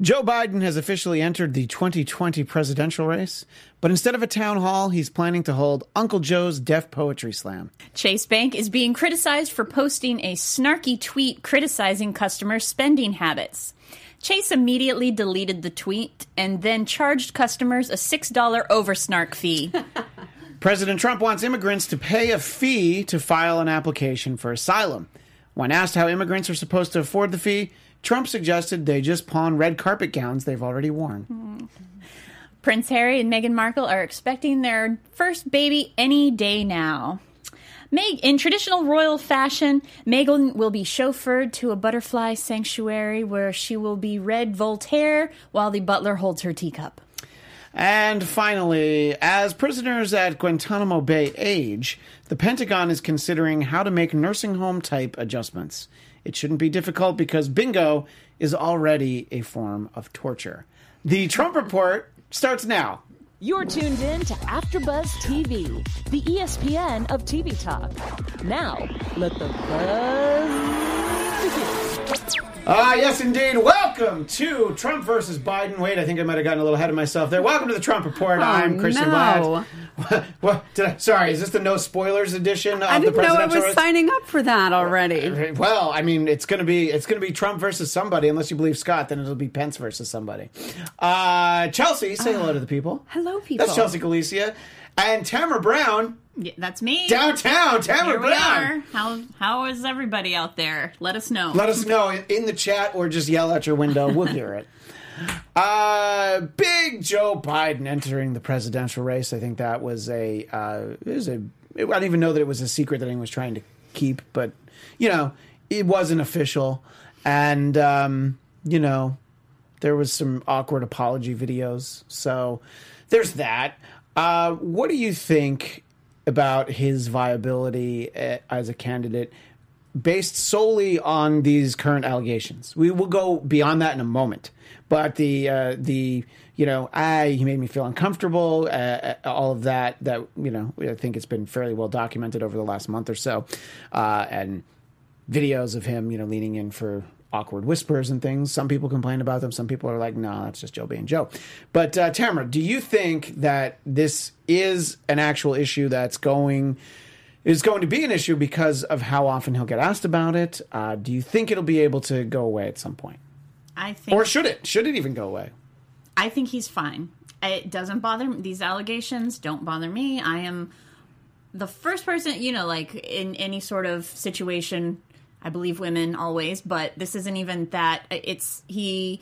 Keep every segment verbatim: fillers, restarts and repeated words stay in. Joe Biden has officially entered the twenty twenty presidential race, but instead of a town hall, he's planning to hold Uncle Joe's Deaf Poetry Slam. Chase Bank is being criticized for posting a snarky tweet criticizing customer spending habits. Chase immediately deleted the tweet and then charged customers a six dollars oversnark fee. President Trump wants immigrants to pay a fee to file an application for asylum. When asked how immigrants are supposed to afford the fee, Trump suggested they just pawn red carpet gowns they've already worn. Mm-hmm. Prince Harry and Meghan Markle are expecting their first baby any day now. Meg- in traditional royal fashion, Meghan will be chauffeured to a butterfly sanctuary where she will be read Voltaire while the butler holds her teacup. And finally, as prisoners at Guantanamo Bay age, the Pentagon is considering how to make nursing home type adjustments. It shouldn't be difficult because bingo is already a form of torture. The Trump Report starts now. You're tuned in to AfterBuzz T V, the E S P N of T V talk. Now, let the buzz begin. Ah, uh, yes, indeed. Welcome to Trump versus Biden. Wait, I think I might have gotten a little ahead of myself there. Welcome to the Trump Report. Oh, I'm Christian Blatt. No. What, what, did I, sorry, is this the no spoilers edition of I didn't the presidential? know I was race? signing up for that already. Well, I mean, it's gonna be it's gonna be Trump versus somebody, unless you believe Scott. Then it'll be Pence versus somebody. Uh, Chelsea, say uh, hello to the people. Hello, people. That's Chelsea Galicia and Tamara Brown. Yeah, that's me. Downtown, Tamara Brown. How how is everybody out there? Let us know. Let us know in the chat or just yell out your window. We'll hear it. Uh, big Joe Biden entering the presidential race. I think that was a uh, it was a. I don't even know that it was a secret that anyone was trying to keep, but you know it wasn't official, and um, you know there was some awkward apology videos. So there's that. Uh, what do you think about his viability as a candidate based solely on these current allegations? We will go beyond that in a moment. But the, uh, the you know, I, he made me feel uncomfortable, uh, all of that, that, you know, I think it's been fairly well documented over the last month or so. Uh, and videos of him, you know, leaning in for awkward whispers and things. Some people complain about them. Some people are like, no, nah, that's just Joe being Joe. But uh, Tamara, do you think that this is an actual issue that's going is going to be an issue because of how often he'll get asked about it? Uh, do you think it'll be able to go away at some point? I think, or should it? Should it even go away? I think he's fine. It doesn't bother me. These allegations don't bother me. I am the first person, you know, like in any sort of situation. I believe women always, but this isn't even that. It's he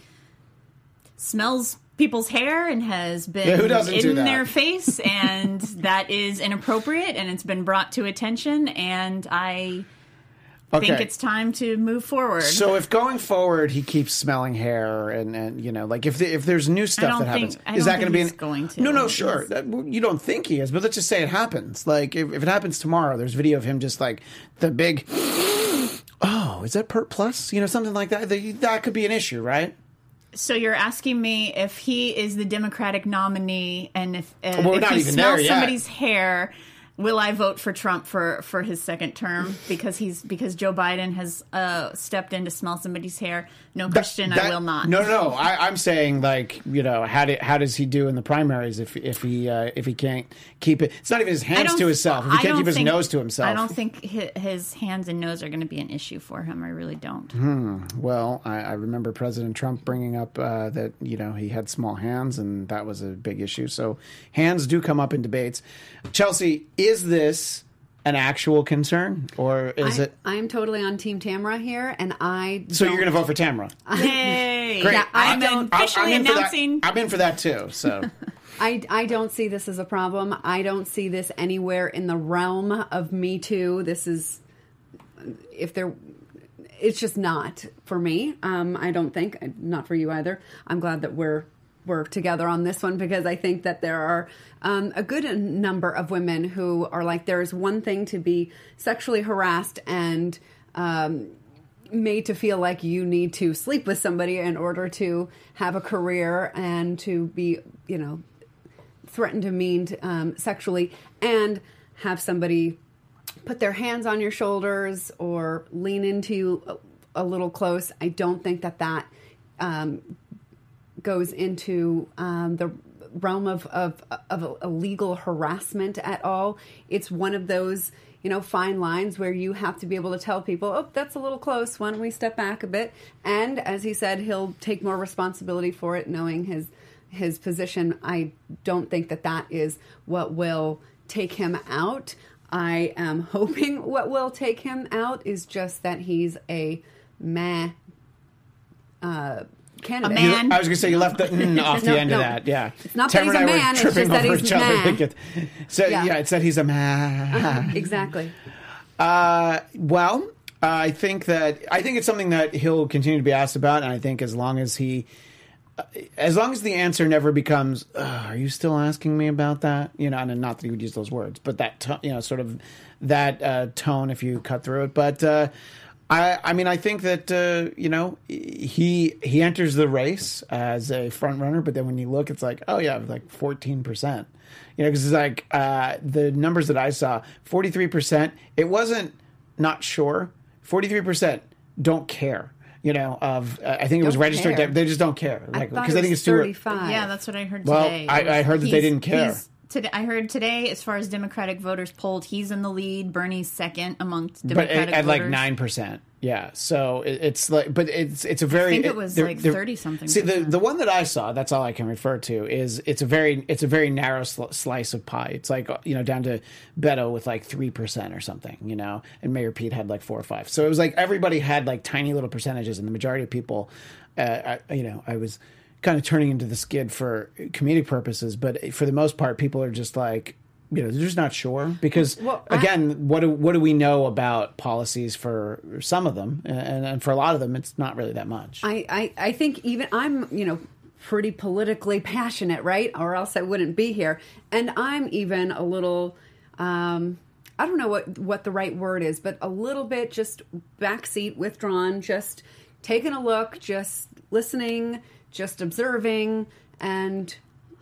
smells people's hair and has been yeah, who doesn't in do that? Their face, and that is inappropriate, and it's been brought to attention, and I okay. think it's time to move forward. So if going forward he keeps smelling hair and, and you know, like if the, if there's new stuff that think, happens, I is that going to be an, going to? No, no, sure. That, you don't think he is, but let's just say it happens. Like if, if it happens tomorrow, there's video of him just like the big oh, is that Pert Plus? You know, something like that. That could be an issue, right? So you're asking me if he is the Democratic nominee and if, uh, well, if he smells somebody's hair, will I vote for Trump for, for his second term? Because he's because Joe Biden has uh, stepped in to smell somebody's hair. No, Christian, that, that, I will not. No, no, no. I, I'm saying, like, you know, how do, how does he do in the primaries if if he uh, if he can't keep it? It's not even his hands to himself. If he I can't keep his think, nose to himself. I don't think his hands and nose are going to be an issue for him. I really don't. Hmm. Well, I, I remember President Trump bringing up uh, that, you know, he had small hands and that was a big issue. So hands do come up in debates. Chelsea, is this an actual concern, or is I, it? I'm totally on Team Tamara here, and I. So don't... you're going to vote for Tamara? Yay! Great. Yeah, I'm, I'm officially I'm announcing. I'm in for that too. So, I I don't see this as a problem. I don't see this anywhere in the realm of Me Too. This is, if there, it's just not for me. Um, I don't think not for you either. I'm glad that we're. We're together on this one because I think that there are um, a good number of women who are like, there is one thing to be sexually harassed and um, made to feel like you need to sleep with somebody in order to have a career and to be, you know, threatened and meaned um, sexually, and have somebody put their hands on your shoulders or lean into you a little close. I don't think that that um, goes into um, the realm of, of, of illegal harassment at all. It's one of those, you know, fine lines where you have to be able to tell people, oh, that's a little close. Why don't we step back a bit? And as he said, he'll take more responsibility for it, knowing his his position. I don't think that that is what will take him out. I am hoping what will take him out is just that he's a meh uh, candidate. A man. You, I was going to say you left the mm off the no, end no. of that. Yeah, it's not Tamara that he's a man. It's just that he's meh. So yeah. yeah, it's that he's a man. Uh-huh, exactly. Uh, well, I think that I think it's something that he'll continue to be asked about, and I think as long as he. As long as the answer never becomes, oh, "Are you still asking me about that?" You know, and not that he would use those words, but that t- you know, sort of that uh, tone. If you cut through it, but uh, I, I mean, I think that uh, you know, he he enters the race as a front runner, but then when you look, it's like, oh yeah, like fourteen percent. You know, because it's like uh, the numbers that I saw, forty three percent. It wasn't not sure. Forty three percent don't care. You know, of uh, I think it don't was registered. Care. They just don't care. Like, I thought it was I think it's thirty-five. Yeah, that's what I heard today. Well, I, I heard that they didn't care. Today, I heard today, as far as Democratic voters polled, he's in the lead. Bernie's second amongst Democratic voters. But at, at like nine percent. Yeah. So it, it's like, but it's it's a very. I think it was it, like thirty something. See, the, the one that I saw, that's all I can refer to, is it's a very it's a very narrow sl- slice of pie. It's like, you know, down to Beto with like three percent or something, you know, and Mayor Pete had like four or five. So it was like everybody had like tiny little percentages, and the majority of people, uh, I, you know, I was. kind of turning into the skid for comedic purposes, but for the most part, people are just like, you know, they're just not sure because, well, again, I, what do what do we know about policies for some of them, and, and for a lot of them, it's not really that much. I, I, I think even I'm, you know, pretty politically passionate, right? Or else I wouldn't be here, and I'm even a little. Um, I don't know what, what the right word is, but a little bit just backseat, withdrawn, just taking a look, just listening. Just observing and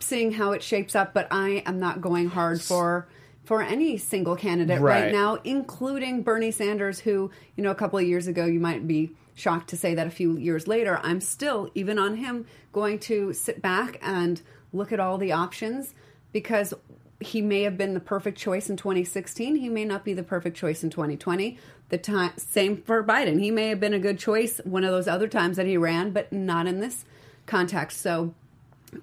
seeing how it shapes up, but I am not going hard for for any single candidate right, right now, including Bernie Sanders, who, you know, a couple of years ago, you might be shocked to say that a few years later, I'm still, even on him, going to sit back and look at all the options, because he may have been the perfect choice in twenty sixteen. He may not be the perfect choice in twenty twenty. The time, same for Biden. He may have been a good choice one of those other times that he ran, but not in this context. So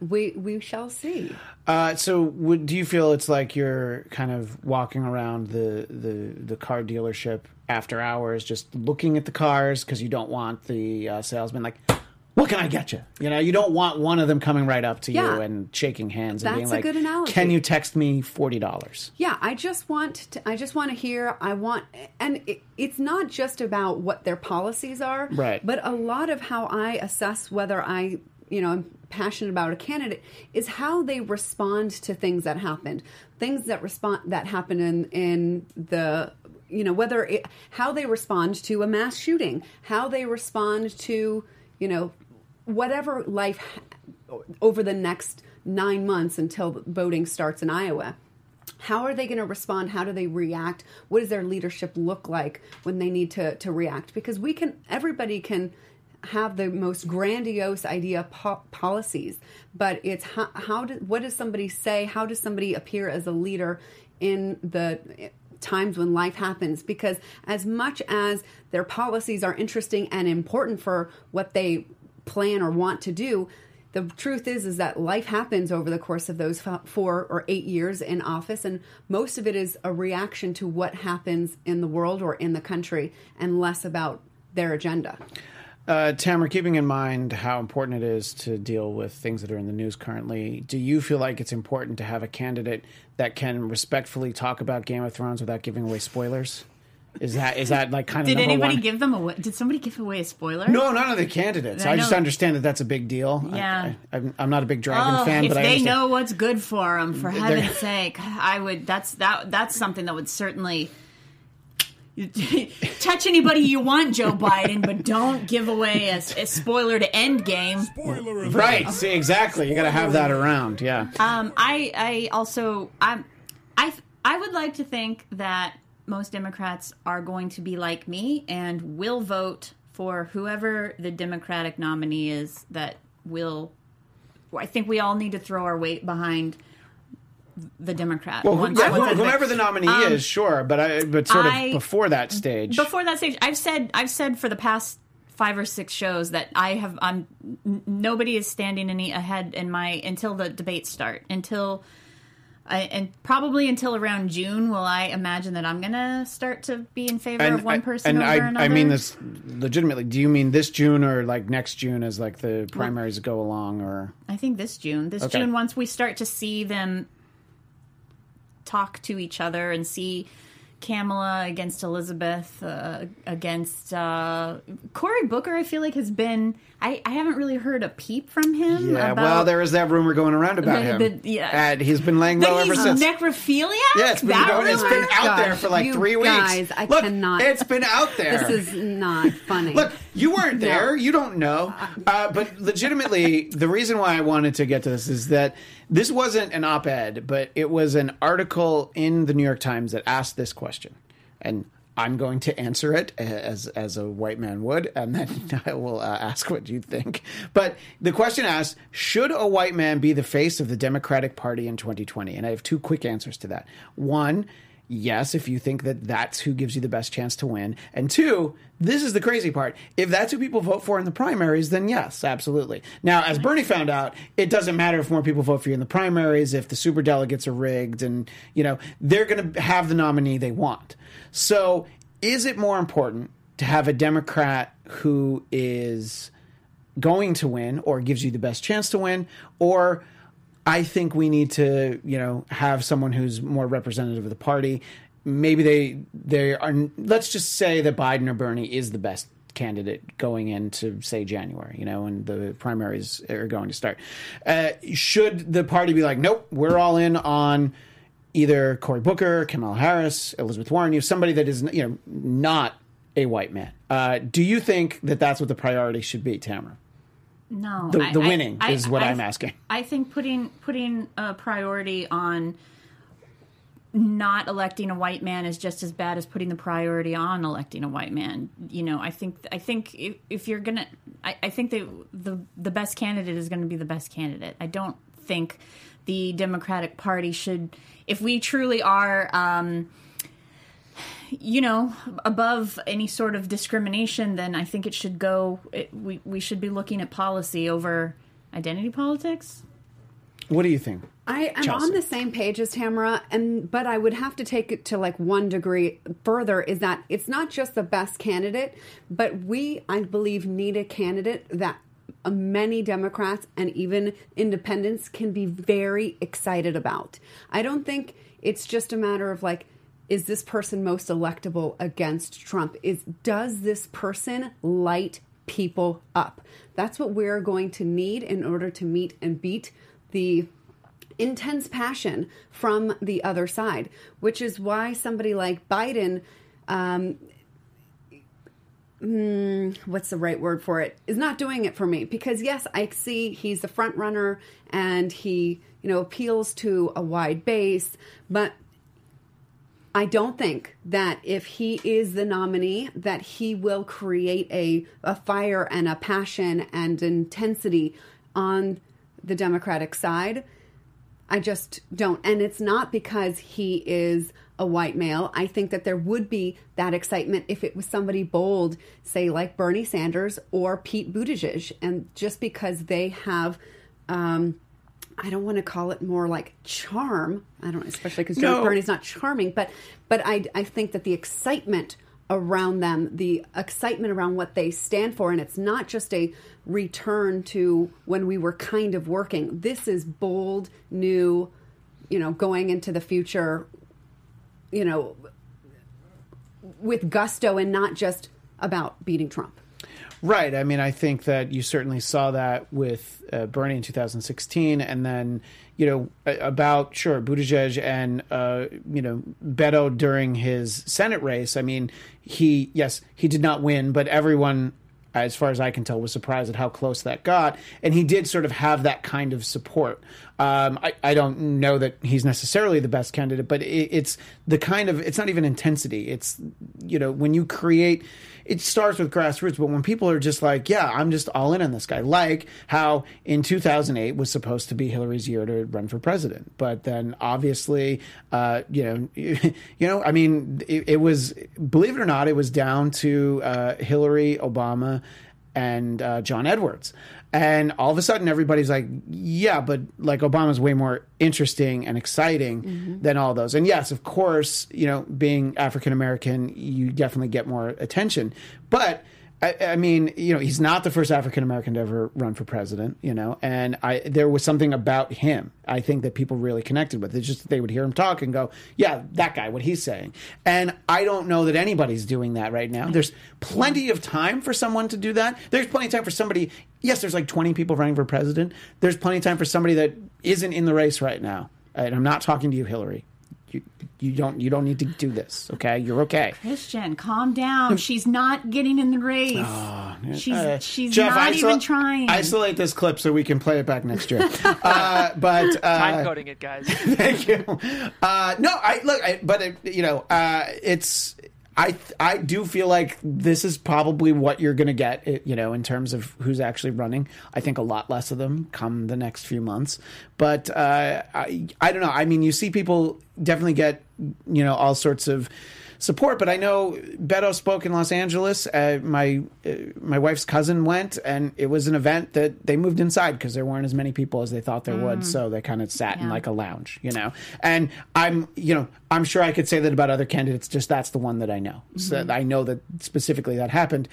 we we shall see. Uh, so would, do you feel it's like you're kind of walking around the, the, the car dealership after hours, just looking at the cars because you don't want the uh, salesman like, what can I get you? You know, you don't want one of them coming right up to yeah. you and shaking hands and That's being like, a good analogy. Can you text me forty dollars? Yeah, I just want to, I just want to hear, I want, and it, it's not just about what their policies are, right. but a lot of how I assess whether I, you know, I'm passionate about a candidate is how they respond to things that happened, things that respond that happen in, in the, you know, whether it, how they respond to a mass shooting, how they respond to, you know, whatever life over the next nine months until voting starts in Iowa, how are they going to respond? How do they react? What does their leadership look like when they need to, to react? Because we can, everybody can have the most grandiose idea po- policies, but it's how, how do, what does somebody say? How does somebody appear as a leader in the times when life happens? Because as much as their policies are interesting and important for what they plan or want to do, the truth is is that life happens over the course of those four or eight years in office, and most of it is a reaction to what happens in the world or in the country and less about their agenda. Uh, Tamara, keeping in mind how important it is to deal with things that are in the news currently, do you feel like it's important to have a candidate that can respectfully talk about Game of Thrones without giving away spoilers? Is that is that like kind of did anybody one? give them a did somebody give away a spoiler? No, none of the candidates. I, I just understand that that's a big deal. Yeah, I, I, I'm not a big Dragon oh, fan, if but they I they know what's good for them. For heaven's sake, I would. That's that. That's something that would certainly. Touch anybody you want, Joe Biden, but don't give away a, a spoiler to Endgame. Spoiler alert. Right? See, exactly. You got to have that around. Yeah. Um. I. I also. I. I. I would like to think that most Democrats are going to be like me and will vote for whoever the Democratic nominee is that will I think we all need to throw our weight behind the Democrat. Well, one, yeah, one whoever, whoever the nominee um, is, sure, but I, but sort I, of before that stage. Before that stage, I've said I've said for the past five or six shows that I have. I'm nobody is standing any ahead in my until the debates start until. I, and probably until around June will I imagine that I'm going to start to be in favor and, of one person and over I, another. I mean this legitimately. Do you mean this June or like next June as like the primaries well, go along? Or I think this June. This okay. June, once we start to see them talk to each other and see Kamala against Elizabeth, uh, against uh, Cory Booker, I feel like has been. I, I haven't really heard a peep from him. Yeah, about, well, there is that rumor going around about the, him. The, yeah. And he's been laying low ever since. Necrophiliac? Yeah, it's been, going, it's been out Gosh, there for like you three weeks. Guys, I Look, cannot. It's been out there. This is not funny. Look, you weren't there. No. You don't know. Uh, but legitimately, the reason why I wanted to get to this is that this wasn't an op-ed, but it was an article in the New York Times that asked this question. And I'm going to answer it as as a white man would, and then I will uh, ask what you think. But the question asks, should a white man be the face of the Democratic Party in twenty twenty? And I have two quick answers to that. One, yes, if you think that that's who gives you the best chance to win. And two, this is the crazy part. If that's who people vote for in the primaries, then yes, absolutely. Now, as Bernie found out, it doesn't matter if more people vote for you in the primaries, if the superdelegates are rigged, and, you know, they're going to have the nominee they want. So is it more important to have a Democrat who is going to win or gives you the best chance to win, or I think we need to, you know, have someone who's more representative of the party. Maybe they they are. Let's just say that Biden or Bernie is the best candidate going into, say, January, you know, and the primaries are going to start. Uh, should the party be like, nope, we're all in on either Cory Booker, Kamala Harris, Elizabeth Warren, you have somebody that is, you know, not a white man. Uh, do you think that that's what the priority should be, Tamara? No, the, the I, winning I, is what I, I'm asking. I think putting putting a priority on not electing a white man is just as bad as putting the priority on electing a white man. You know, I think I think if, if you're gonna, I, I think that the the best candidate is going to be the best candidate. I don't think the Democratic Party should, if we truly are, um, you know, above any sort of discrimination, then I think it should go, it, we, we should be looking at policy over identity politics. What do you think? I, I'm Chelsea. On the same page as Tamara, and but I would have to take it to like one degree further, is that it's not just the best candidate, but we, I believe, need a candidate that many Democrats and even independents can be very excited about. I don't think it's just a matter of like, is this person most electable against Trump? Is does this person light people up? That's what we're going to need in order to meet and beat the intense passion from the other side, which is why somebody like Biden, um, mm, what's the right word for it, is not doing it for me. Because, yes, I see he's the front runner and he, you know, appeals to a wide base, but I don't think that if he is the nominee, that he will create a, a fire and a passion and intensity on the Democratic side. I just don't. And it's not because he is a white male. I think that there would be that excitement if it was somebody bold, say like Bernie Sanders or Pete Buttigieg. And just because they have... Um, I don't want to call it more like charm. I don't, especially because no. Bernie's not charming, but but I, I think that the excitement around them, the excitement around what they stand for, and it's not just a return to when we were kind of working. This is bold, new, you know, going into the future, you know, with gusto and not just about beating Trump. Right. I mean, I think that you certainly saw that with uh, Bernie in two thousand sixteen, and then, you know, about, sure, Buttigieg and, uh, you know, Beto during his Senate race. I mean, he, yes, he did not win, but everyone as far as I can tell, was surprised at how close that got. And he did sort of have that kind of support. Um, I, I don't know that he's necessarily the best candidate, but it, it's the kind of, it's not even intensity. It's, you know, when you create, it starts with grassroots, but when people are just like, yeah, I'm just all in on this guy, like how in two thousand eight was supposed to be Hillary's year to run for president. But then obviously, uh, you know, you know, I mean, it, it was, believe it or not, it was down to uh, Hillary, Obama, and uh, John Edwards. And all of a sudden everybody's like, yeah, but like Obama's way more interesting and exciting mm-hmm. than all those. And yes, of course, you know, being African American, you definitely get more attention. But I, I mean, you know, he's not the first African American to ever run for president, you know, and I, there was something about him, I think, that people really connected with. It's just they would hear him talk and go, yeah, that guy, what he's saying. And I don't know that anybody's doing that right now. There's plenty of time for someone to do that. There's plenty of time for somebody. Yes, there's like twenty people running for president. There's plenty of time for somebody that isn't in the race right now. And I'm not talking to you, Hillary. You, you don't you don't need to do this, okay? You're okay. Christian, calm down. She's not getting in the race. Oh, she's uh, she's Jeff, not iso- even trying. Isolate this clip so we can play it back next year. uh, but uh, time coding it, guys. Thank you. Uh, no, I look, I, but it, you know, uh, it's I I do feel like this is probably what you're going to get, you know, in terms of who's actually running. I think a lot less of them come the next few months. But uh, I I don't know. I mean, you see people definitely get, you know, all sorts of support. But I know Beto spoke in Los Angeles. Uh, my uh, my wife's cousin went, and it was an event that they moved inside because there weren't as many people as they thought there mm. would. So they kind of sat yeah. in like a lounge, you know. And I'm, you know, I'm sure I could say that about other candidates. Just that's the one that I know. Mm-hmm. So I know that specifically that happened.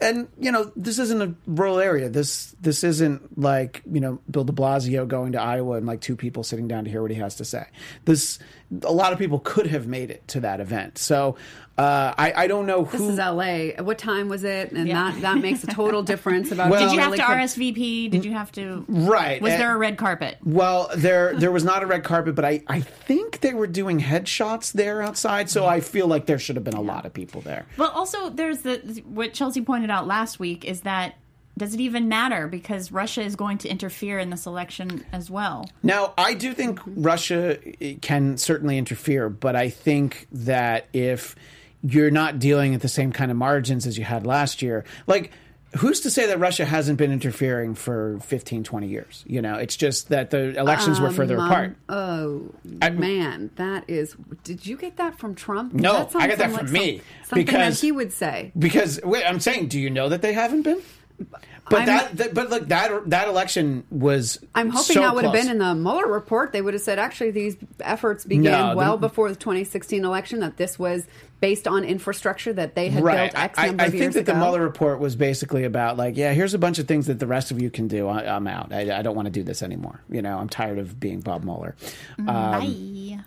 And, you know, this isn't a rural area. This this isn't like, you know, Bill de Blasio going to Iowa and like two people sitting down to hear what he has to say. This, a lot of people could have made it to that event. So uh, I, I don't know who. This is L A. What time was it? And yeah. that, that makes a total difference. About well, did you have to R S V P? Did you have to? Right. Was and, there a red carpet? Well, there there was not a red carpet, but I, I think they were doing headshots there outside. So I feel like there should have been a lot of people there. Well, also, there's the what Chelsea pointed out out last week is that does it even matter because Russia is going to interfere in this election as well? Now, I do think Russia can certainly interfere, but I think that if you're not dealing at the same kind of margins as you had last year, like who's to say that Russia hasn't been interfering for fifteen, twenty years? You know, it's just that the elections um, were further um, apart. Oh, I, man, that is... Did you get that from Trump? No, I got that from like me. Some, something because, that he would say. Because, wait, I'm saying, do you know that they haven't been? But that, that, but look, that that election was. I'm hoping so that would close. Have been in the Mueller report. They would have said actually these efforts began no, well the, before the twenty sixteen election. That this was based on infrastructure that they had right. built X number I, I of years ago. I think that ago. The Mueller report was basically about like, yeah, here's a bunch of things that the rest of you can do. I, I'm out. I, I don't want to do this anymore. You know, I'm tired of being Bob Mueller. Um, Bye.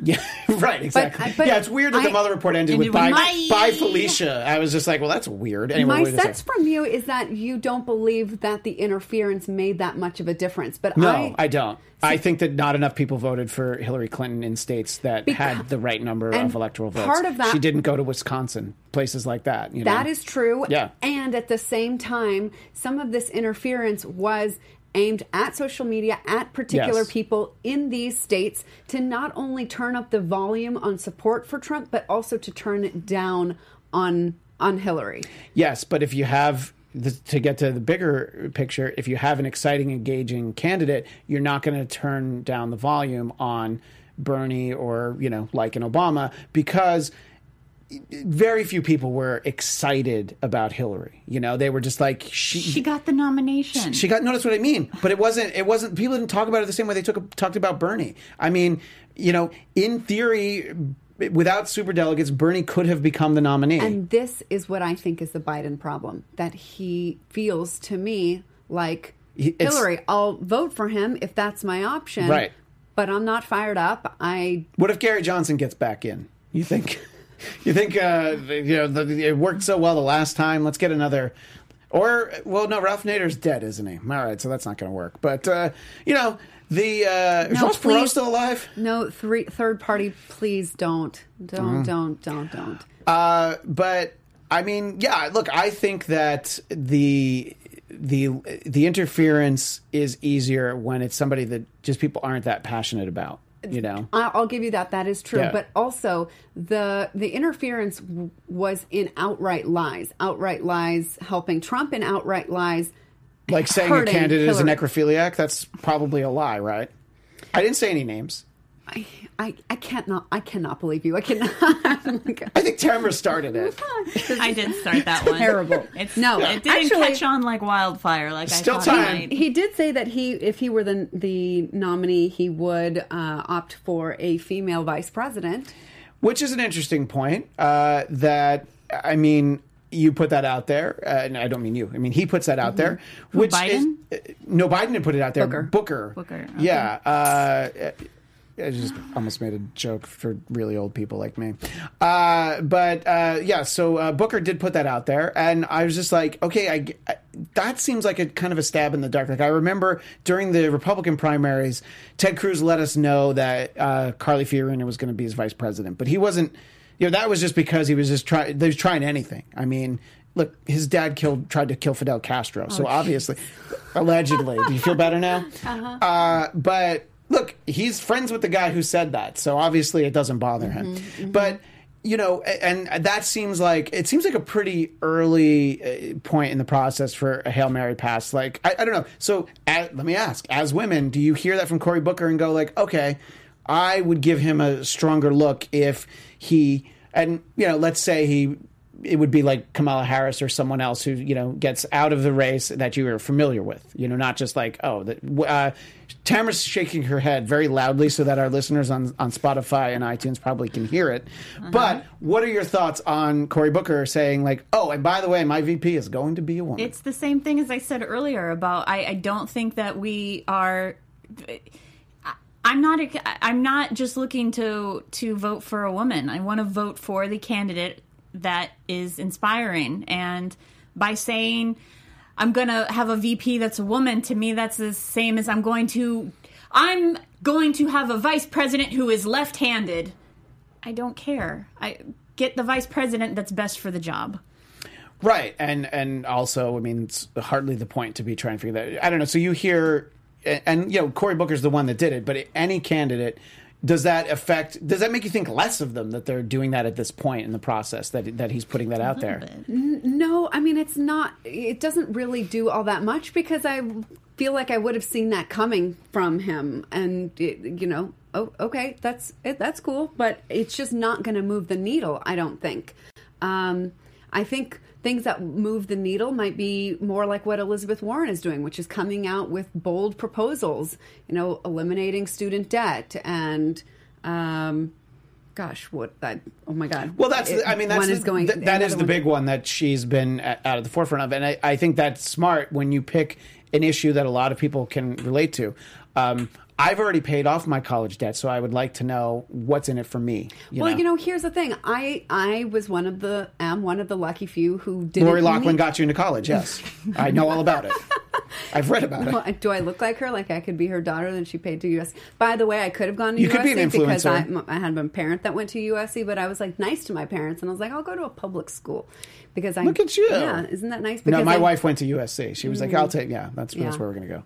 Yeah, right. Exactly. But, but yeah, it's weird that I, the Mueller report ended with bye, my, bye, Felicia. I was just like, well, that's weird. Anyway, my sense from you is that you don't believe that the interference made that much of a difference. But no, I, I don't. So, I think that not enough people voted for Hillary Clinton in states that because, had the right number of electoral votes. Part of that, she didn't go to Wisconsin, places like that. You know? That is true. Yeah. And at the same time, some of this interference was aimed at social media, at particular yes. people in these states to not only turn up the volume on support for Trump, but also to turn it down on on Hillary. Yes, but if you have... to get to the bigger picture, if you have an exciting, engaging candidate, you're not going to turn down the volume on Bernie or, you know, like an Obama, because very few people were excited about Hillary. You know, they were just like she, she got the nomination. She got no, that's what I mean. But it wasn't. It wasn't. People didn't talk about it the same way they took, talked about Bernie. I mean, you know, in theory. Without superdelegates, Bernie could have become the nominee. And this is what I think is the Biden problem, that he feels to me like, he, Hillary, I'll vote for him if that's my option. Right. But I'm not fired up. I. What if Gary Johnson gets back in? You think You think uh, you know, the, it worked so well the last time? Let's get another... Or, well, no, Ralph Nader's dead, isn't he? All right, so that's not going to work. But, uh, you know... The uh, no, is Ross Perot still alive? No, three, third party, please don't. Don't, mm. don't, don't, don't. Uh, but I mean, yeah, look, I think that the the the interference is easier when it's somebody that just people aren't that passionate about, you know. I'll give you that. That is true. Yeah. But also the the interference was in outright lies, outright lies helping Trump and outright lies. Like saying a candidate Hillary. is a necrophiliac. That's probably a lie, right? I didn't say any names. I, I, I can't not I cannot believe you. I cannot. I think Tamara started it. I did start that one. Terrible. It's, no, yeah. It didn't Actually, catch on like wildfire. Like still I thought time. It might. He did say that he, if he were the the nominee, he would uh, opt for a female vice president, which is an interesting point. Uh, that I mean. You put that out there, uh, and I don't mean you. I mean he puts that out mm-hmm. there. Which Who, Biden? Is, uh, no, Biden didn't put it out there. Booker. Booker. Booker. Okay. Yeah. Uh, I just almost made a joke for really old people like me. Uh, but uh, yeah, so uh, Booker did put that out there, and I was just like, okay, I, I, that seems like a kind of a stab in the dark. Like I remember during the Republican primaries, Ted Cruz let us know that uh, Carly Fiorina was going to be his vice president, but he wasn't. You know, that was just because he was just trying, they was trying anything. I mean, look, his dad killed, tried to kill Fidel Castro. Oh, so geez. Obviously, allegedly, do you feel better now? Uh-huh. Uh, but look, he's friends with the guy who said that. So obviously it doesn't bother him. Mm-hmm, mm-hmm. But, you know, and that seems like, it seems like a pretty early point in the process for a Hail Mary pass. Like, I, I don't know. So as, let me ask, as women, do you hear that from Cory Booker and go like, okay, I would give him a stronger look if he, and, you know, let's say he, it would be like Kamala Harris or someone else who, you know, gets out of the race that you are familiar with, you know, not just like, oh, that, uh, Tamara's shaking her head very loudly so that our listeners on, on Spotify and iTunes probably can hear it. Uh-huh. But what are your thoughts on Cory Booker saying like, oh, and by the way, my V P is going to be a woman? It's the same thing as I said earlier about, I, I don't think that we are... I'm not. I'm not just looking to to vote for a woman. I want to vote for the candidate that is inspiring. And by saying I'm going to have a V P that's a woman, to me that's the same as I'm going to. I'm going to have a vice president who is left-handed. I don't care. I get the vice president that's best for the job. Right, and and also, I mean, it's hardly the point to be trying to figure that out. I don't know. So you hear. And, you know, Cory Booker's the one that did it, but any candidate, does that affect, does that make you think less of them that they're doing that at this point in the process, that that he's putting that out there? Bit. No, I mean, it's not, it doesn't really do all that much because I feel like I would have seen that coming from him. And, it, you know, oh, okay, that's it, that's cool, but it's just not going to move the needle, I don't think. Um, I think... Things that move the needle might be more like what Elizabeth Warren is doing, which is coming out with bold proposals, you know, eliminating student debt and, um, gosh, what that, oh my God. Well, that's, it, I mean, that's, the, is going, th- that is the big one that she's been at, out of the forefront of. And I, I think that's smart when you pick an issue that a lot of people can relate to. Um, I've already paid off my college debt, so I would like to know what's in it for me. You well, know? You know, here's the thing. I I was one of the am one of the lucky few who didn't. Lori Loughlin got you into college, yes. I know all about it. I've read about well, it. Do I look like her? Like I could be her daughter that she paid to U S C. By the way, I could have gone to you U S C could be an because I, I had a parent that went to U S C, but I was like nice to my parents, and I was like, I'll go to a public school because I look at you. Yeah, isn't that nice? Because no, my I, wife went to U S C. She was mm-hmm. like, I'll take. Yeah, that's yeah. that's where we're gonna go.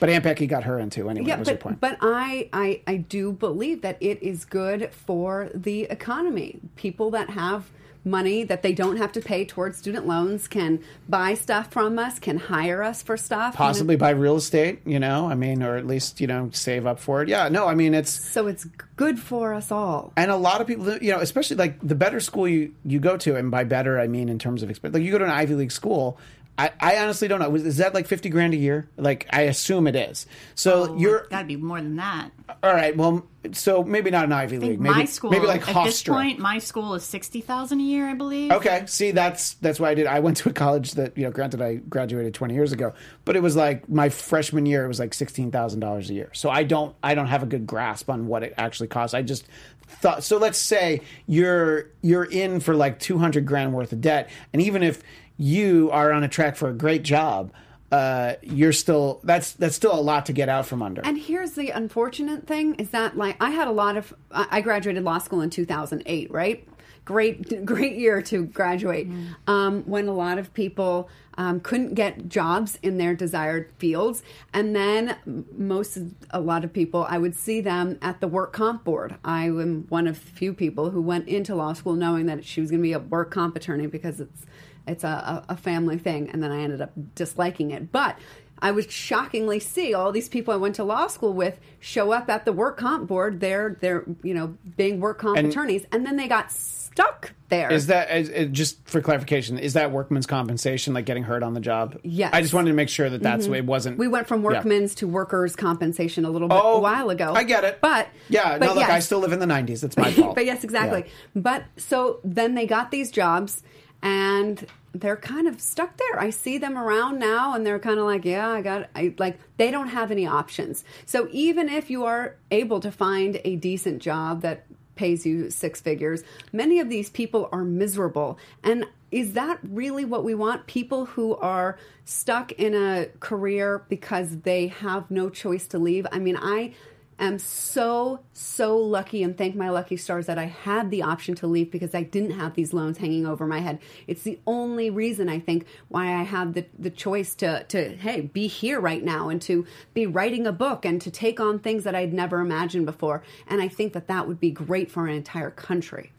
But Aunt Becky got her into anyway. Yeah, was but, her point. But I, I I do believe that it is good for the economy. People that have money that they don't have to pay towards student loans can buy stuff from us, can hire us for stuff. Possibly you know? buy real estate, you know, I mean, or at least, you know, save up for it. Yeah, no, I mean, it's... So it's good for us all. And a lot of people, you know, especially like the better school you, you go to, and by better, I mean in terms of experience, like you go to an Ivy League school, I, I honestly don't know. Is that like fifty grand a year? Like, I assume it is. So oh, you're... Got to be more than that. All right. Well, so maybe not an Ivy League. Maybe, my school... Maybe like Hofstra. At this point, my school is sixty thousand dollars a year, I believe. Okay. See, that's that's why I did... I went to a college that, you know, granted I graduated twenty years ago, but it was like my freshman year, it was like sixteen thousand dollars a year. So I don't I don't have a good grasp on what it actually costs. I just... Thought, so let's say you're you're in for like two hundred grand worth of debt, and even if you are on a track for a great job, uh, you're still that's that's still a lot to get out from under. And here's the unfortunate thing is that like I had a lot of I graduated law school in two thousand eight, right? great, great year to graduate, mm. um, when a lot of people um, couldn't get jobs in their desired fields. And then most, a lot of people, I would see them at the work comp board. I am one of the few people who went into law school knowing that she was going to be a work comp attorney because it's, it's a, a family thing. And then I ended up disliking it. But I would shockingly see all these people I went to law school with show up at the work comp board. They're, they're you know, being work comp and attorneys. And then they got stuck there. Is that, is, just for clarification, is that workman's compensation, like getting hurt on the job? Yes. I just wanted to make sure that that's mm-hmm. it wasn't. We went from workman's yeah. to workers' compensation a little bit oh, a while ago. I get it. But yeah, but no, look, yes. I still live in the nineties. It's my fault. But yes, exactly. Yeah. But so then they got these jobs and they're kind of stuck there. I see them around now and they're kind of like, yeah, I got I like they don't have any options. So even if you are able to find a decent job that pays you six figures, many of these people are miserable. And is that really what we want? People who are stuck in a career because they have no choice to leave? I mean, I am so, so lucky and thank my lucky stars that I had the option to leave because I didn't have these loans hanging over my head. It's the only reason, I think, why I had the, the choice to, to, hey, be here right now and to be writing a book and to take on things that I'd never imagined before. And I think that that would be great for an entire country.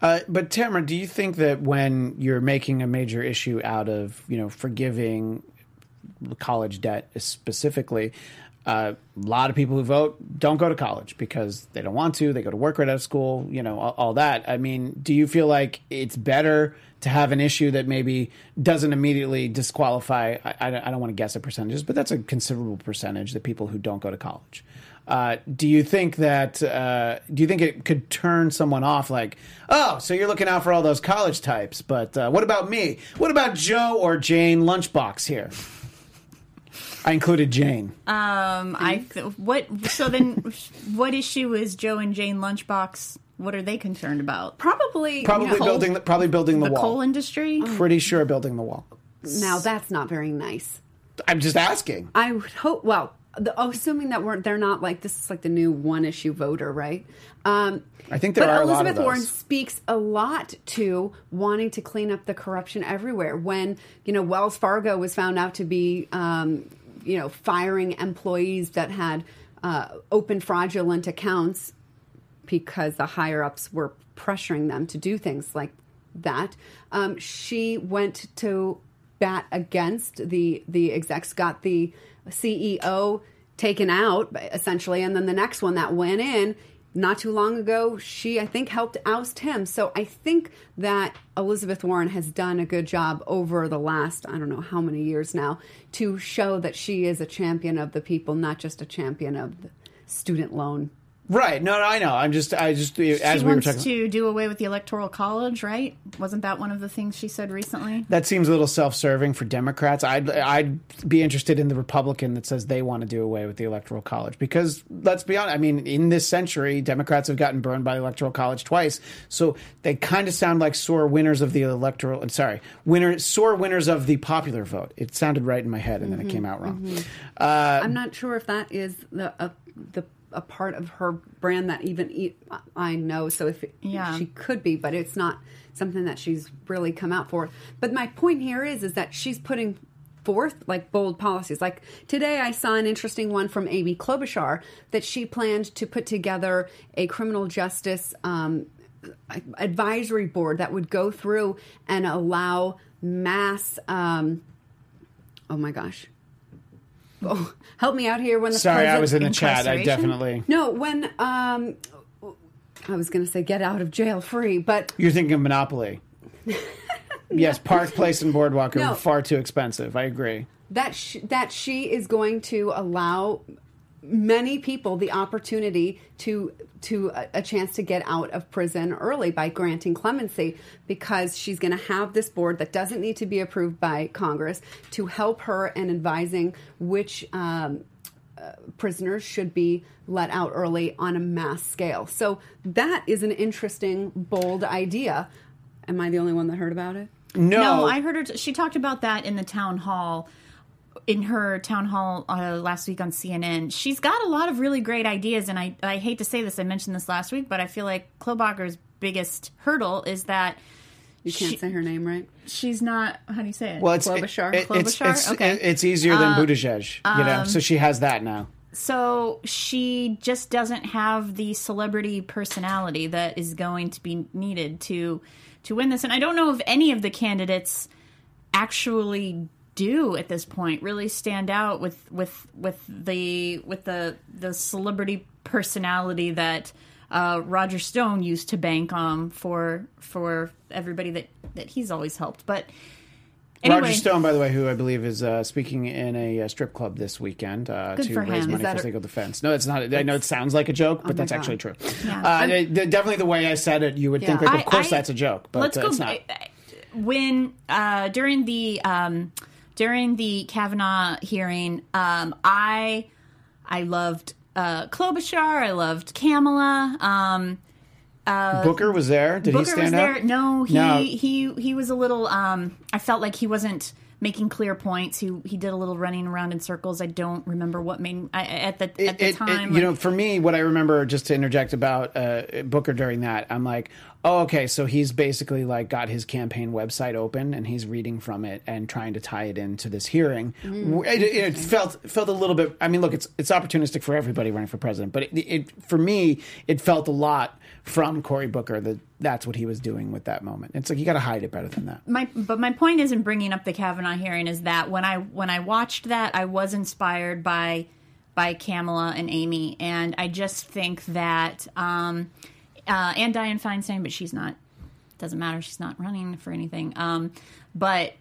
Uh, but Tamara, do you think that when you're making a major issue out of, you know, forgiving college debt specifically, Uh, a lot of people who vote don't go to college because they don't want to. They go to work right out of school, you know, all, all that. I mean, do you feel like it's better to have an issue that maybe doesn't immediately disqualify? I, I, I don't want to guess at percentages, but that's a considerable percentage, the people who don't go to college. Uh, do you think that uh, do you think it could turn someone off like, oh, so you're looking out for all those college types, but uh, what about me? What about Joe or Jane Lunchbox here? I included Jane. Um, I th- what? So then, what issue is Joe and Jane Lunchbox? What are they concerned about? Probably, probably you know, building, the, probably building the, the wall. The coal industry. Pretty sure building the wall. Now that's not very nice. I'm just asking. I would hope. Well, the, oh, assuming that we're, they're not like this is like the new one issue voter, right? Um, I think there but are. But Elizabeth Warren speaks a lot to wanting to clean up the corruption everywhere. When you know Wells Fargo was found out to be. Um, you know, firing employees that had uh, open fraudulent accounts because the higher-ups were pressuring them to do things like that. Um, she went to bat against the, the execs, got the C E O taken out, essentially, and then the next one that went in not too long ago, she, I think, helped oust him. So I think that Elizabeth Warren has done a good job over the last, I don't know how many years now, to show that she is a champion of the people, not just a champion of the student loan. Right. No, no, I know. I'm just, I just, as she we wants were talking. She to do away with the Electoral College, right? Wasn't that one of the things she said recently? That seems a little self-serving for Democrats. I'd, I'd be interested in the Republican that says they want to do away with the Electoral College because let's be honest. I mean, in this century, Democrats have gotten burned by the Electoral College twice. So they kind of sound like sore winners of the electoral, I'm sorry, winner, sore winners of the popular vote. It sounded right in my head and mm-hmm, then it came out wrong. Mm-hmm. Uh, I'm not sure if that is the, uh, the, a part of her brand that even eat, I know. So if it, yeah. she could be, but it's not something that she's really come out for. But my point here is, is that she's putting forth like bold policies. Like today I saw an interesting one from Amy Klobuchar that she planned to put together a criminal justice um, advisory board that would go through and allow mass, um, oh my gosh, Oh, help me out here when the Sorry, I was in the chat. I definitely... No, when... Um, I was going to say get out of jail free, but... You're thinking of Monopoly. Yes, Park Place and Boardwalk are no, far too expensive. I agree. That sh- that she is going to allow many people the opportunity to to a, a chance to get out of prison early by granting clemency because she's going to have this board that doesn't need to be approved by Congress to help her in advising which um, uh, prisoners should be let out early on a mass scale. So that is an interesting, bold idea. Am I the only one that heard about it? No, no I heard her. T- she talked about that in the town hall. In her town hall uh, last week on C N N, she's got a lot of really great ideas. And I, I hate to say this, I mentioned this last week, but I feel like Klobuchar's biggest hurdle is that you can't she, say her name right. She's not. How do you say it? Well, it's Klobuchar. It, it, Klobuchar? It's, it's, okay. It, it's easier than um, Buttigieg, you know. Um, so she has that now. So she just doesn't have the celebrity personality that is going to be needed to to win this. And I don't know if any of the candidates actually do at this point really stand out with with with the with the the celebrity personality that uh, Roger Stone used to bank on for for. everybody that, that he's always helped. But anyway. Roger Stone, by the way, who I believe is uh, speaking in a uh, strip club this weekend uh, to raise money for legal defense. No, it's not. It's, I know it sounds like a joke, but oh that's God. actually true. Yeah. Uh, definitely the way I said it, you would yeah. think, like, of I, course I, that's a joke, but let's uh, go, it's not. When, uh, during the um, during the Kavanaugh hearing, um, I I loved uh, Klobuchar, I loved Kamala, um Uh, Booker was there. Did Booker he stand was there. Up? No, he, no. he he was a little. Um, I felt like he wasn't making clear points. He he did a little running around in circles. I don't remember what made I, at the it, at the it, time. It, you like, know, for me, what I remember, just to interject about uh, Booker during that, I'm like, oh, okay, so he's basically like got his campaign website open and he's reading from it and trying to tie it into this hearing. Mm-hmm. It, it felt felt a little bit. I mean, look, it's it's opportunistic for everybody running for president, but it, it for me, it felt a lot from Cory Booker that that's what he was doing with that moment. It's like you got to hide it better than that. My but my point isn't bringing up the Kavanaugh hearing is that when I when I watched that, I was inspired by by Kamala and Amy, and I just think that. Um, Uh, and Dianne Feinstein, but she's not, doesn't matter, she's not running for anything. Um, but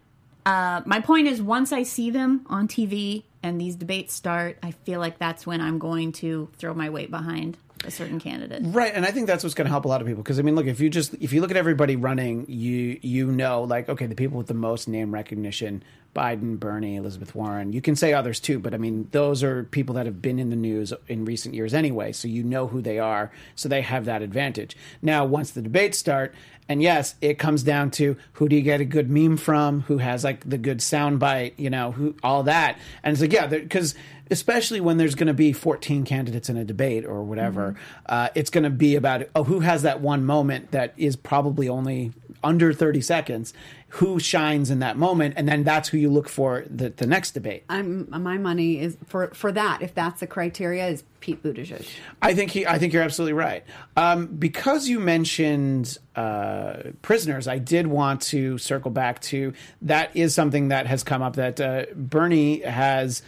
uh, my point is, once I see them on T V and these debates start, I feel like that's when I'm going to throw my weight behind a certain candidate. Right, and I think that's what's going to help a lot of people. Because, I mean, look, if you just, if you look at everybody running, you you know, like, okay, the people with the most name recognition, Biden, Bernie, Elizabeth Warren, you can say others too, but I mean, those are people that have been in the news in recent years anyway, so you know who they are, so they have that advantage. Now, once the debates start, and yes, it comes down to who do you get a good meme from, who has like the good soundbite, you know, who all that. And it's like, yeah, because especially when there's going to be fourteen candidates in a debate or whatever, mm-hmm. uh, it's going to be about, oh, who has that one moment that is probably only under thirty seconds, who shines in that moment, and then that's who you look for the, the next debate. I'm, my money is for, for that, if that's the criteria, is Pete Buttigieg. I think he, I think you're absolutely right. Um, because you mentioned uh, prisoners, I did want to circle back to that is something that has come up that uh, Bernie has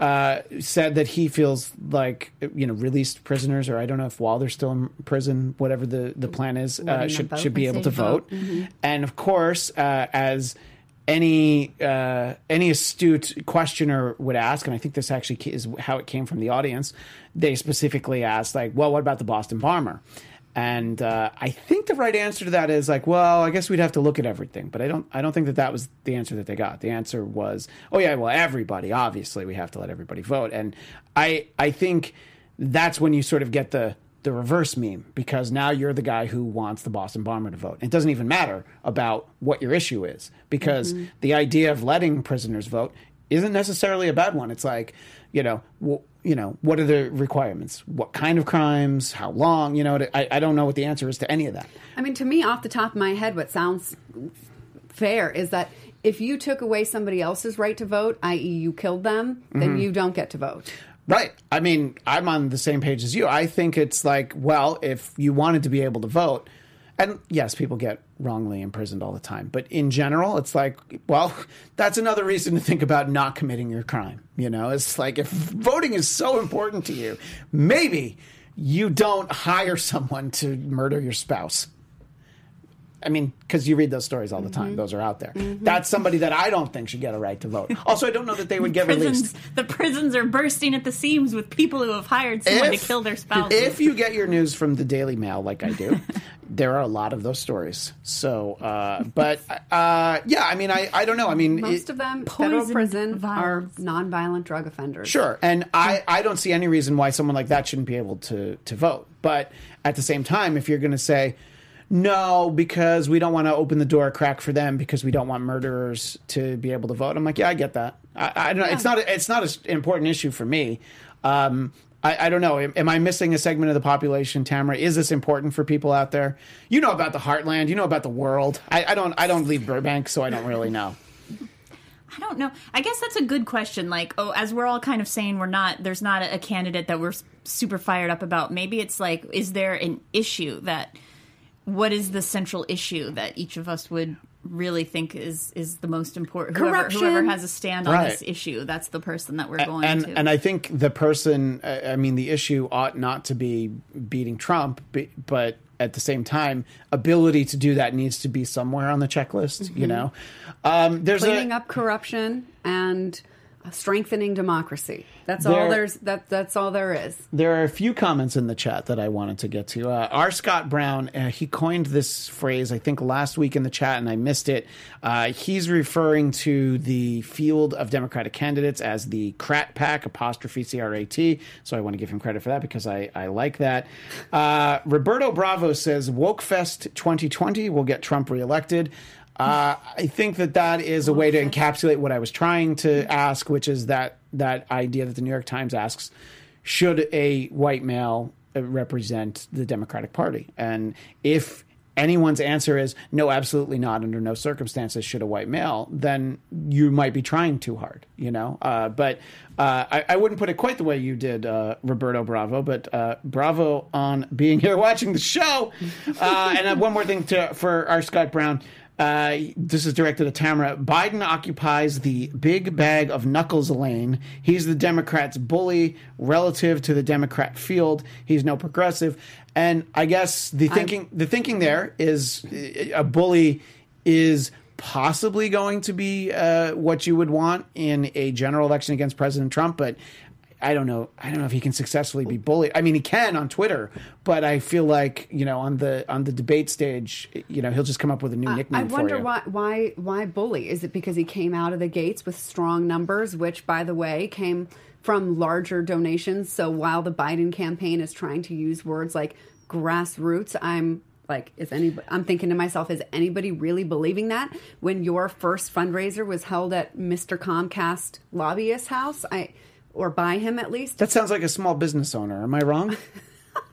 uh, said that he feels like, you know, released prisoners, or I don't know if while they're still in prison, whatever the, the plan is, uh, should, should be able to vote. vote. Mm-hmm. And of course, uh, as any uh, any astute questioner would ask, and I think this actually is how it came from the audience, they specifically asked, like, well, what about the Boston bomber? And uh, I think the right answer to that is like, well, I guess we'd have to look at everything. But I don't I don't think that that was the answer that they got. The answer was, oh, yeah, well, everybody, obviously, we have to let everybody vote. And I I think that's when you sort of get the the reverse meme, because now you're the guy who wants the Boston bomber to vote. It doesn't even matter about what your issue is, because mm-hmm. the idea of letting prisoners vote isn't necessarily a bad one. It's like, you know, well, you know, what are the requirements? What kind of crimes? How long? You know, I, I don't know what the answer is to any of that. I mean, to me, off the top of my head, what sounds fair is that if you took away somebody else's right to vote, that is you killed them, then mm-hmm. you don't get to vote. Right. I mean, I'm on the same page as you. I think it's like, well, if you wanted to be able to vote, and yes, people get wrongly imprisoned all the time, but in general, it's like, well, that's another reason to think about not committing your crime. You know, it's like, if voting is so important to you, maybe you don't hire someone to murder your spouse. I mean, because you read those stories all the time. Mm-hmm. Those are out there. Mm-hmm. That's somebody that I don't think should get a right to vote. Also, I don't know that they would get prisons, released. The prisons are bursting at the seams with people who have hired someone if, to kill their spouses. If you get your news from the Daily Mail, like I do, there are a lot of those stories. So, uh, but, uh, yeah, I mean, I, I don't know. I mean, most it, of them, federal prison, violence. Are nonviolent drug offenders. Sure. And I, I don't see any reason why someone like that shouldn't be able to, to vote. But at the same time, if you're going to say, no, because we don't want to open the door a crack for them because we don't want murderers to be able to vote. I'm like, yeah, I get that. I, I don't know. Yeah. It's not, it's not an important issue for me. Um, I, I don't know. Am, am I missing a segment of the population, Tamara? Is this important for people out there? You know about the heartland. You know about the world. I, I don't. I don't leave Burbank, so I don't really know. I don't know. I guess that's a good question. Like, oh, as we're all kind of saying, we're not. There's not a candidate that we're super fired up about. Maybe it's like, is there an issue that? What is the central issue that each of us would really think is, is the most important? Whoever, whoever has a stand on right. this issue, that's the person that we're a- going and, to. And I think the person, I mean, the issue ought not to be beating Trump, but at the same time, ability to do that needs to be somewhere on the checklist, mm-hmm. you know? Um, there's Cleaning a- up corruption and... strengthening democracy. That's there, all there's. That that's all there is. There are a few comments in the chat that I wanted to get to. Uh, R. Scott Brown, uh, he coined this phrase, I think, last week in the chat, and I missed it. Uh, he's referring to the field of Democratic candidates as the Crat Pack, apostrophe C R A T. So I want to give him credit for that because I, I like that. Uh, Roberto Bravo says, Wokefest twenty twenty will get Trump reelected. Uh, I think that that is a way to encapsulate what I was trying to ask, which is that that idea that the New York Times asks, should a white male represent the Democratic Party? And if anyone's answer is, no, absolutely not, under no circumstances should a white male, then you might be trying too hard, you know? Uh, but uh, I, I wouldn't put it quite the way you did, uh, Roberto Bravo, but uh, bravo on being here watching the show. Uh, and uh, one more thing to, for R. Scott Brown. Uh, this is directed at Tamara. Biden occupies the big bag of knuckles lane. He's the Democrats' bully relative to the Democrat field. He's no progressive. And I guess the thinking I'm- the thinking there is a bully is possibly going to be uh, what you would want in a general election against President Trump, but I don't know. I don't know if he can successfully be bullied. I mean, he can on Twitter, but I feel like, you know, on the on the debate stage, you know, he'll just come up with a new nickname. I, I wonder for you. why why why bully? Is it because he came out of the gates with strong numbers, which, by the way, came from larger donations? So while the Biden campaign is trying to use words like grassroots, I'm like, is anybody? I'm thinking to myself, is anybody really believing that? When your first fundraiser was held at Mister Comcast lobbyist house, I. Or by him, at least. That sounds like a small business owner. Am I wrong?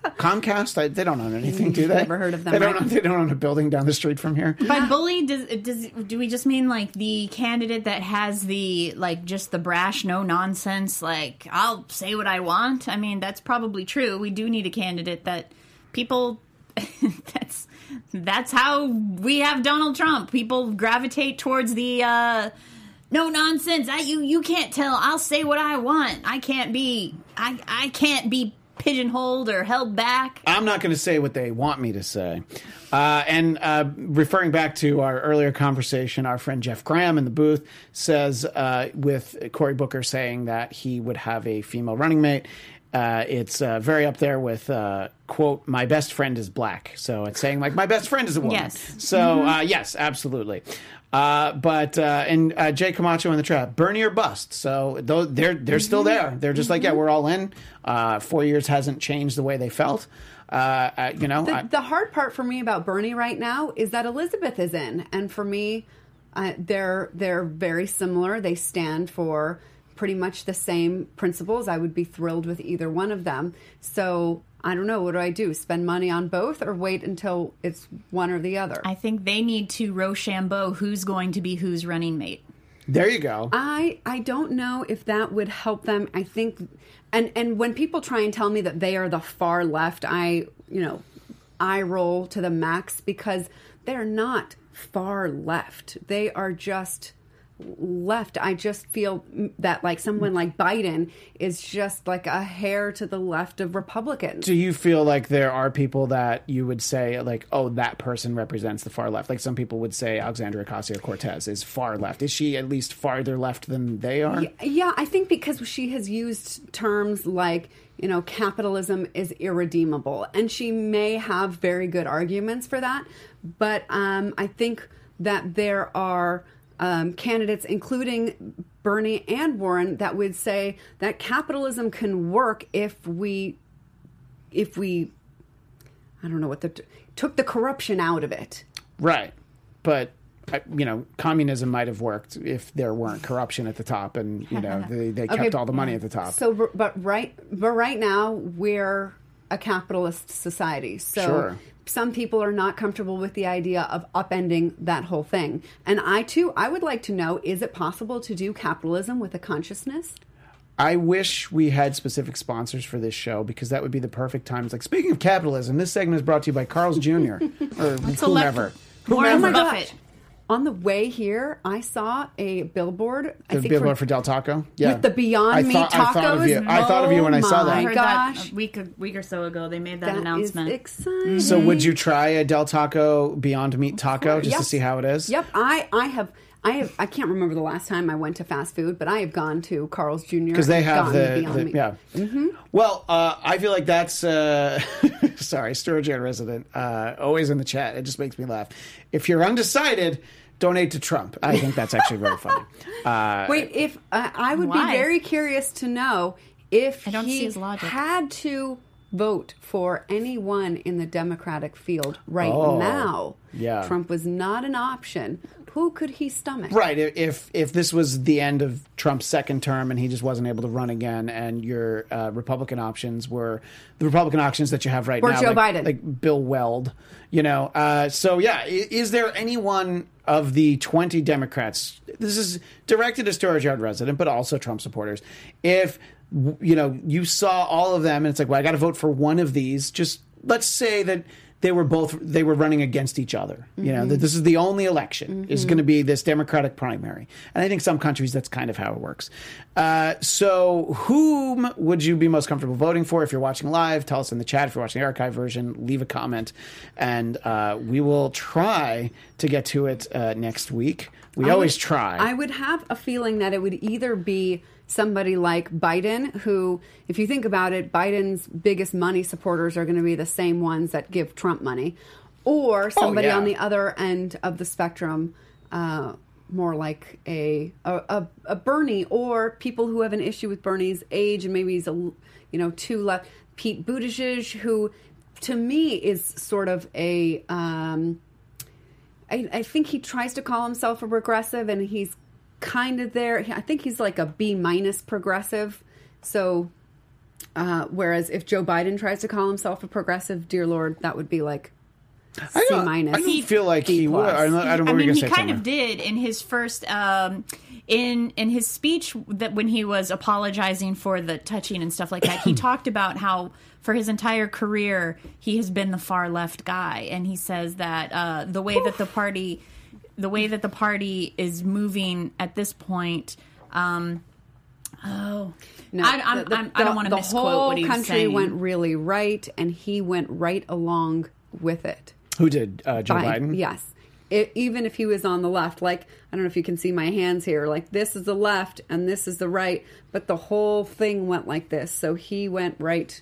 Comcast, I, they don't own anything, do they? Never heard of them. They don't, right? own, they don't own a building down the street from here. By bully, does, does do we just mean like the candidate that has the like just the brash, no nonsense, like I'll say what I want? I mean, that's probably true. We do need a candidate that people. that's that's how we have Donald Trump. People gravitate towards the. Uh, No nonsense. I you you can't tell. I'll say what I want. I can't be I I can't be pigeonholed or held back. I'm not going to say what they want me to say. Uh, and uh, referring back to our earlier conversation, our friend Jeff Graham in the booth says uh, with Cory Booker saying that he would have a female running mate. Uh, it's uh, very up there with, uh, quote, my best friend is black. So it's saying like my best friend is a woman. Yes. So, mm-hmm. uh, yes, absolutely. Uh, but uh, and uh, Jay Camacho in the trap, Bernie or bust. So they're they're mm-hmm. still there. They're just mm-hmm. like, yeah, we're all in. Uh, four years hasn't changed the way they felt. Uh, uh, you know, the, I, the hard part for me about Bernie right now is that Elizabeth is in, and for me, uh, they're they're very similar. They stand for pretty much the same principles. I would be thrilled with either one of them. So. I don't know. What do I do? Spend money on both or wait until it's one or the other? I think they need to Rochambeau who's going to be whose running mate. There you go. I, I don't know if that would help them. I think, and, and when people try and tell me that they are the far left, I, you know, I roll to the max because they're not far left. They are just... left. I just feel that like someone like Biden is just like a hair to the left of Republicans. Do you feel like there are people that you would say like, oh, that person represents the far left? Like some people would say Alexandria Ocasio-Cortez is far left. Is she at least farther left than they are? Yeah, I think because she has used terms like, you know, capitalism is irredeemable. And she may have very good arguments for that. But um, I think that there are Um, candidates, including Bernie and Warren, that would say that capitalism can work if we, if we, I don't know what the, took the corruption out of it. Right. But you know, communism might have worked if there weren't corruption at the top, and you know they, they kept okay, all the money at the top. So, but right, but right now we're a capitalist society. So sure. Some people are not comfortable with the idea of upending that whole thing. And I too, I would like to know: is it possible to do capitalism with a consciousness? I wish we had specific sponsors for this show, because that would be the perfect time. It's like, speaking of capitalism, this segment is brought to you by Carl's Junior or whomever. Whomever. Oh my gosh. On the way here, I saw a billboard. The I think billboard for, for Del Taco? Yeah. With the Beyond Meat tacos? I thought of you, I thought of you when oh I saw that. Oh my gosh. That a week, a week or so ago, they made that, that announcement. That is exciting. So would you try a Del Taco Beyond Meat taco just yep. to see how it is? Yep. I, I have... I have, I can't remember the last time I went to fast food, but I have gone to Carl's Junior because they have the, the, the yeah. Mm-hmm. Well, uh, I feel like that's uh, sorry, Sturgeon resident, uh, always in the chat. It just makes me laugh. If you're undecided, donate to Trump. I think that's actually very funny. Uh, Wait, if uh, I would why? be very curious to know if I don't he see his logic. had to vote for anyone in the Democratic field right oh, now. Yeah. Trump was not an option. Who could he stomach? Right. If if this was the end of Trump's second term and he just wasn't able to run again, and your uh, Republican options were the Republican options that you have right or now, Joe like, Biden, like Bill Weld, you know. Uh, so yeah, is there anyone of the twenty Democrats? This is directed to Storage Yard resident, but also Trump supporters. If you know you saw all of them, and it's like, well, I got to vote for one of these. Just let's say that. They were both, they were running against each other. Mm-hmm. You know, that this is the only election mm-hmm. is going to be this Democratic primary. And I think some countries, that's kind of how it works. Uh, so whom would you be most comfortable voting for? If you're watching live, tell us in the chat. If you're watching the archive version, leave a comment. And uh, we will try to get to it uh, next week. We I always would, try. I would have a feeling that it would either be somebody like Biden, who, if you think about it, Biden's biggest money supporters are going to be the same ones that give Trump money, or somebody oh, yeah. on the other end of the spectrum, uh, more like a, a a Bernie, or people who have an issue with Bernie's age, and maybe he's a you know too left. Pete Buttigieg, who to me is sort of a, um, I, I think he tries to call himself a progressive, and he's kind of there. I think he's like a B minus progressive. So, uh, whereas if Joe Biden tries to call himself a progressive, dear Lord, that would be like C minus. I don't feel like he would. I don't know. I mean, he kind of did in his first, um, in in his speech that when he was apologizing for the touching and stuff like that, he talked about how for his entire career he has been the far left guy, and he says that uh, the way Oof. that the party. the way that the party is moving at this point, um, oh, no, I, I'm, the, I'm, I don't want to misquote what he was saying. The whole country went really right, and he went right along with it. Who did, uh, Joe Biden? Biden? Yes. It, even if he was on the left, like, I don't know if you can see my hands here, like this is the left and this is the right, but the whole thing went like this. So he went right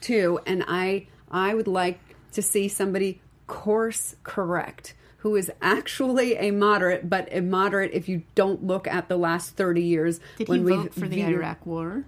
too, and I, I would like to see somebody course correct, who is actually a moderate, but a moderate if you don't look at the last thirty years. Did when he vote for the Iraq War?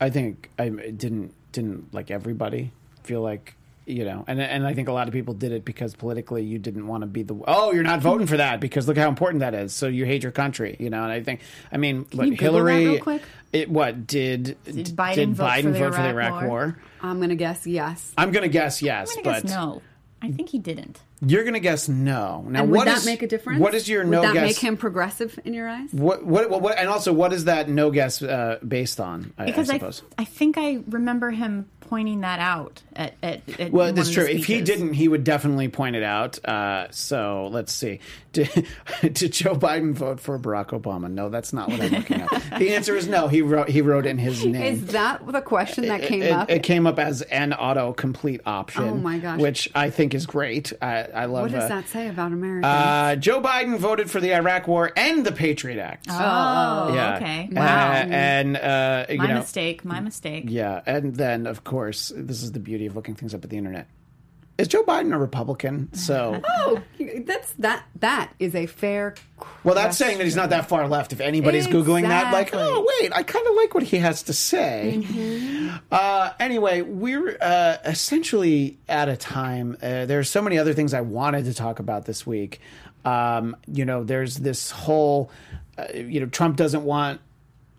I think I didn't. Didn't like everybody feel like you know, and and I think a lot of people did it because politically you didn't want to be the oh you're not voting for that because look how important that is. So you hate your country, you know. And I think I mean Can look, you Hillary. That real quick? It what did did Biden, did Biden vote, for the, vote for the Iraq War? War? I'm gonna guess yes. I'm gonna guess yes, I'm gonna but guess no. I think he didn't. You're going to guess no. Now, and would what that is, make a difference? What is your would no guess? Would that make him progressive in your eyes? What, what, what, what, and also, what is that no guess uh, based on, I, because I suppose? I, I think I remember him pointing that out at, at, at Well, that's true. If he didn't, he would definitely point it out. Uh, so, let's see. Did, did Joe Biden vote for Barack Obama? No, that's not what I'm looking at. The answer is no. He wrote, he wrote in his name. Is that the question that came it, up? It, it came up as an autocomplete option. Oh, my gosh. Which I think is great. I, I love What does uh, that say about Americans? Uh, Joe Biden voted for the Iraq War and the Patriot Act. Oh, yeah. okay. Wow. Uh, and, uh, you my know, mistake. My mistake. Yeah. And then, of course, this is the beauty of looking things up at the internet. Is Joe Biden a Republican? So oh, that's that. That is a fair question. Well, that's saying that he's not that far left. If anybody's exactly. Googling that, like, oh, wait, I kind of like what he has to say. Mm-hmm. Uh, anyway, we're uh, essentially out of time. Uh, there are so many other things I wanted to talk about this week. Um, you know, there's this whole, uh, you know, Trump doesn't want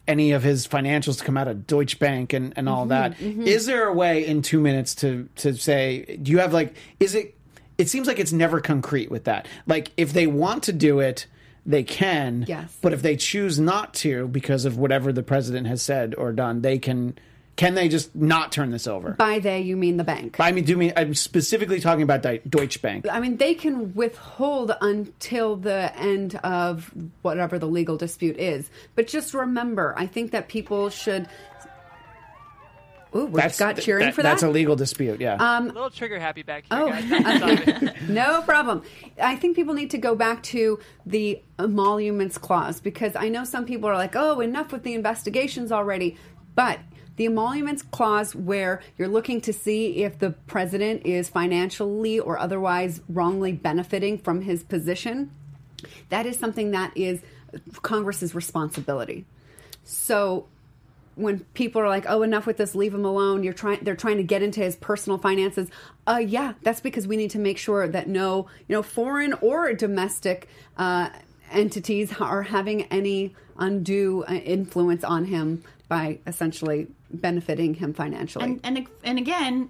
any of his financials to come out of Deutsche Bank and, and all mm-hmm, that. Mm-hmm. Is there a way in two minutes to, to say, do you have like, is it, it seems like it's never concrete with that. Like if they want to do it, they can, yes. But if they choose not to because of whatever the president has said or done, they can, can they just not turn this over? By they, you mean the bank. By me, do mean, I'm specifically talking about Deutsche Bank. I mean, they can withhold until the end of whatever the legal dispute is. But just remember, I think that people should... Ooh, we that's, got cheering that, for that? That's a legal dispute, yeah. Um, a little trigger-happy back here, oh. guys. No problem. I think people need to go back to the emoluments clause, because I know some people are like, oh, enough with the investigations already. But the emoluments clause, where you're looking to see if the president is financially or otherwise wrongly benefiting from his position, that is something that is Congress's responsibility. So... when people are like, oh, enough with this, leave him alone, you're trying they're trying to get into his personal finances, uh yeah, that's because we need to make sure that no, you know, foreign or domestic uh entities are having any undue influence on him by essentially benefiting him financially. And, and and again,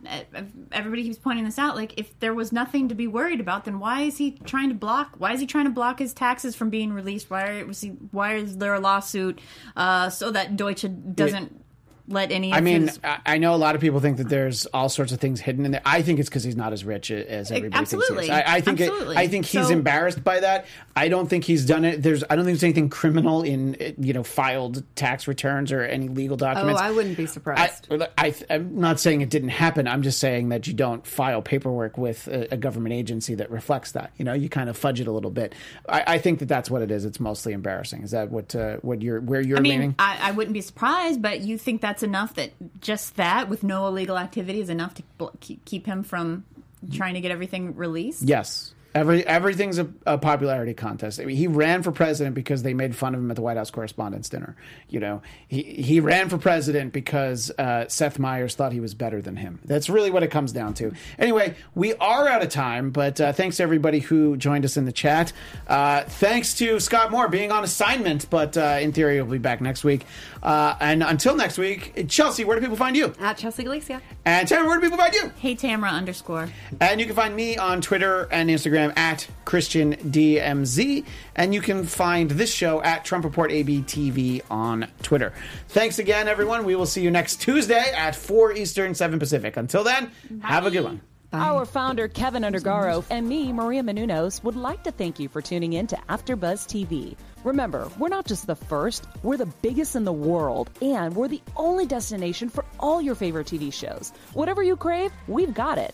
everybody keeps pointing this out, like if there was nothing to be worried about, then why is he trying to block? Why is he trying to block his taxes from being released? Why was he? Why is there a lawsuit uh, so that Deutsche doesn't it, let any? I mean, his... I know a lot of people think that there's all sorts of things hidden in there. I think it's because he's not as rich as everybody absolutely. thinks. He is. I, I think it, I think he's so, embarrassed by that. I don't think he's done it. There's I don't think there's anything criminal in, you know, filed tax returns or any legal documents. Oh, I wouldn't be surprised. I, I, I'm not saying it didn't happen. I'm just saying that you don't file paperwork with a, a government agency that reflects that. You know, you kind of fudge it a little bit. I, I think that that's what it is. It's mostly embarrassing. Is that what uh, what you're where you're? I mean, leaning? I, I wouldn't be surprised, but you think that's enough? That just that with no illegal activity is enough to keep him from trying to get everything released? Yes. Every everything's a, a popularity contest. I mean, he ran for president because they made fun of him at the White House Correspondents' Dinner. You know, he he ran for president because uh, Seth Meyers thought he was better than him. That's really what it comes down to. Anyway, we are out of time, but uh, thanks to everybody who joined us in the chat. Uh, thanks to Scott Moore being on assignment, but uh, in theory, we'll be back next week. Uh, and until next week, Chelsea, where do people find you? At Chelsea Galicia. And Tamara, where do people find you? Hey Tamara underscore. And you can find me on Twitter and Instagram at Christian D M Z, and you can find this show at Trump Report A B T V on Twitter. Thanks again, everyone. We will see you next Tuesday at four Eastern, seven Pacific. Until then, bye. Have a good one. Bye. Our founder, Kevin Undergaro, and me, Maria Menounos, would like to thank you for tuning in to AfterBuzz T V. Remember, we're not just the first, we're the biggest in the world, and we're the only destination for all your favorite T V shows. Whatever you crave, we've got it.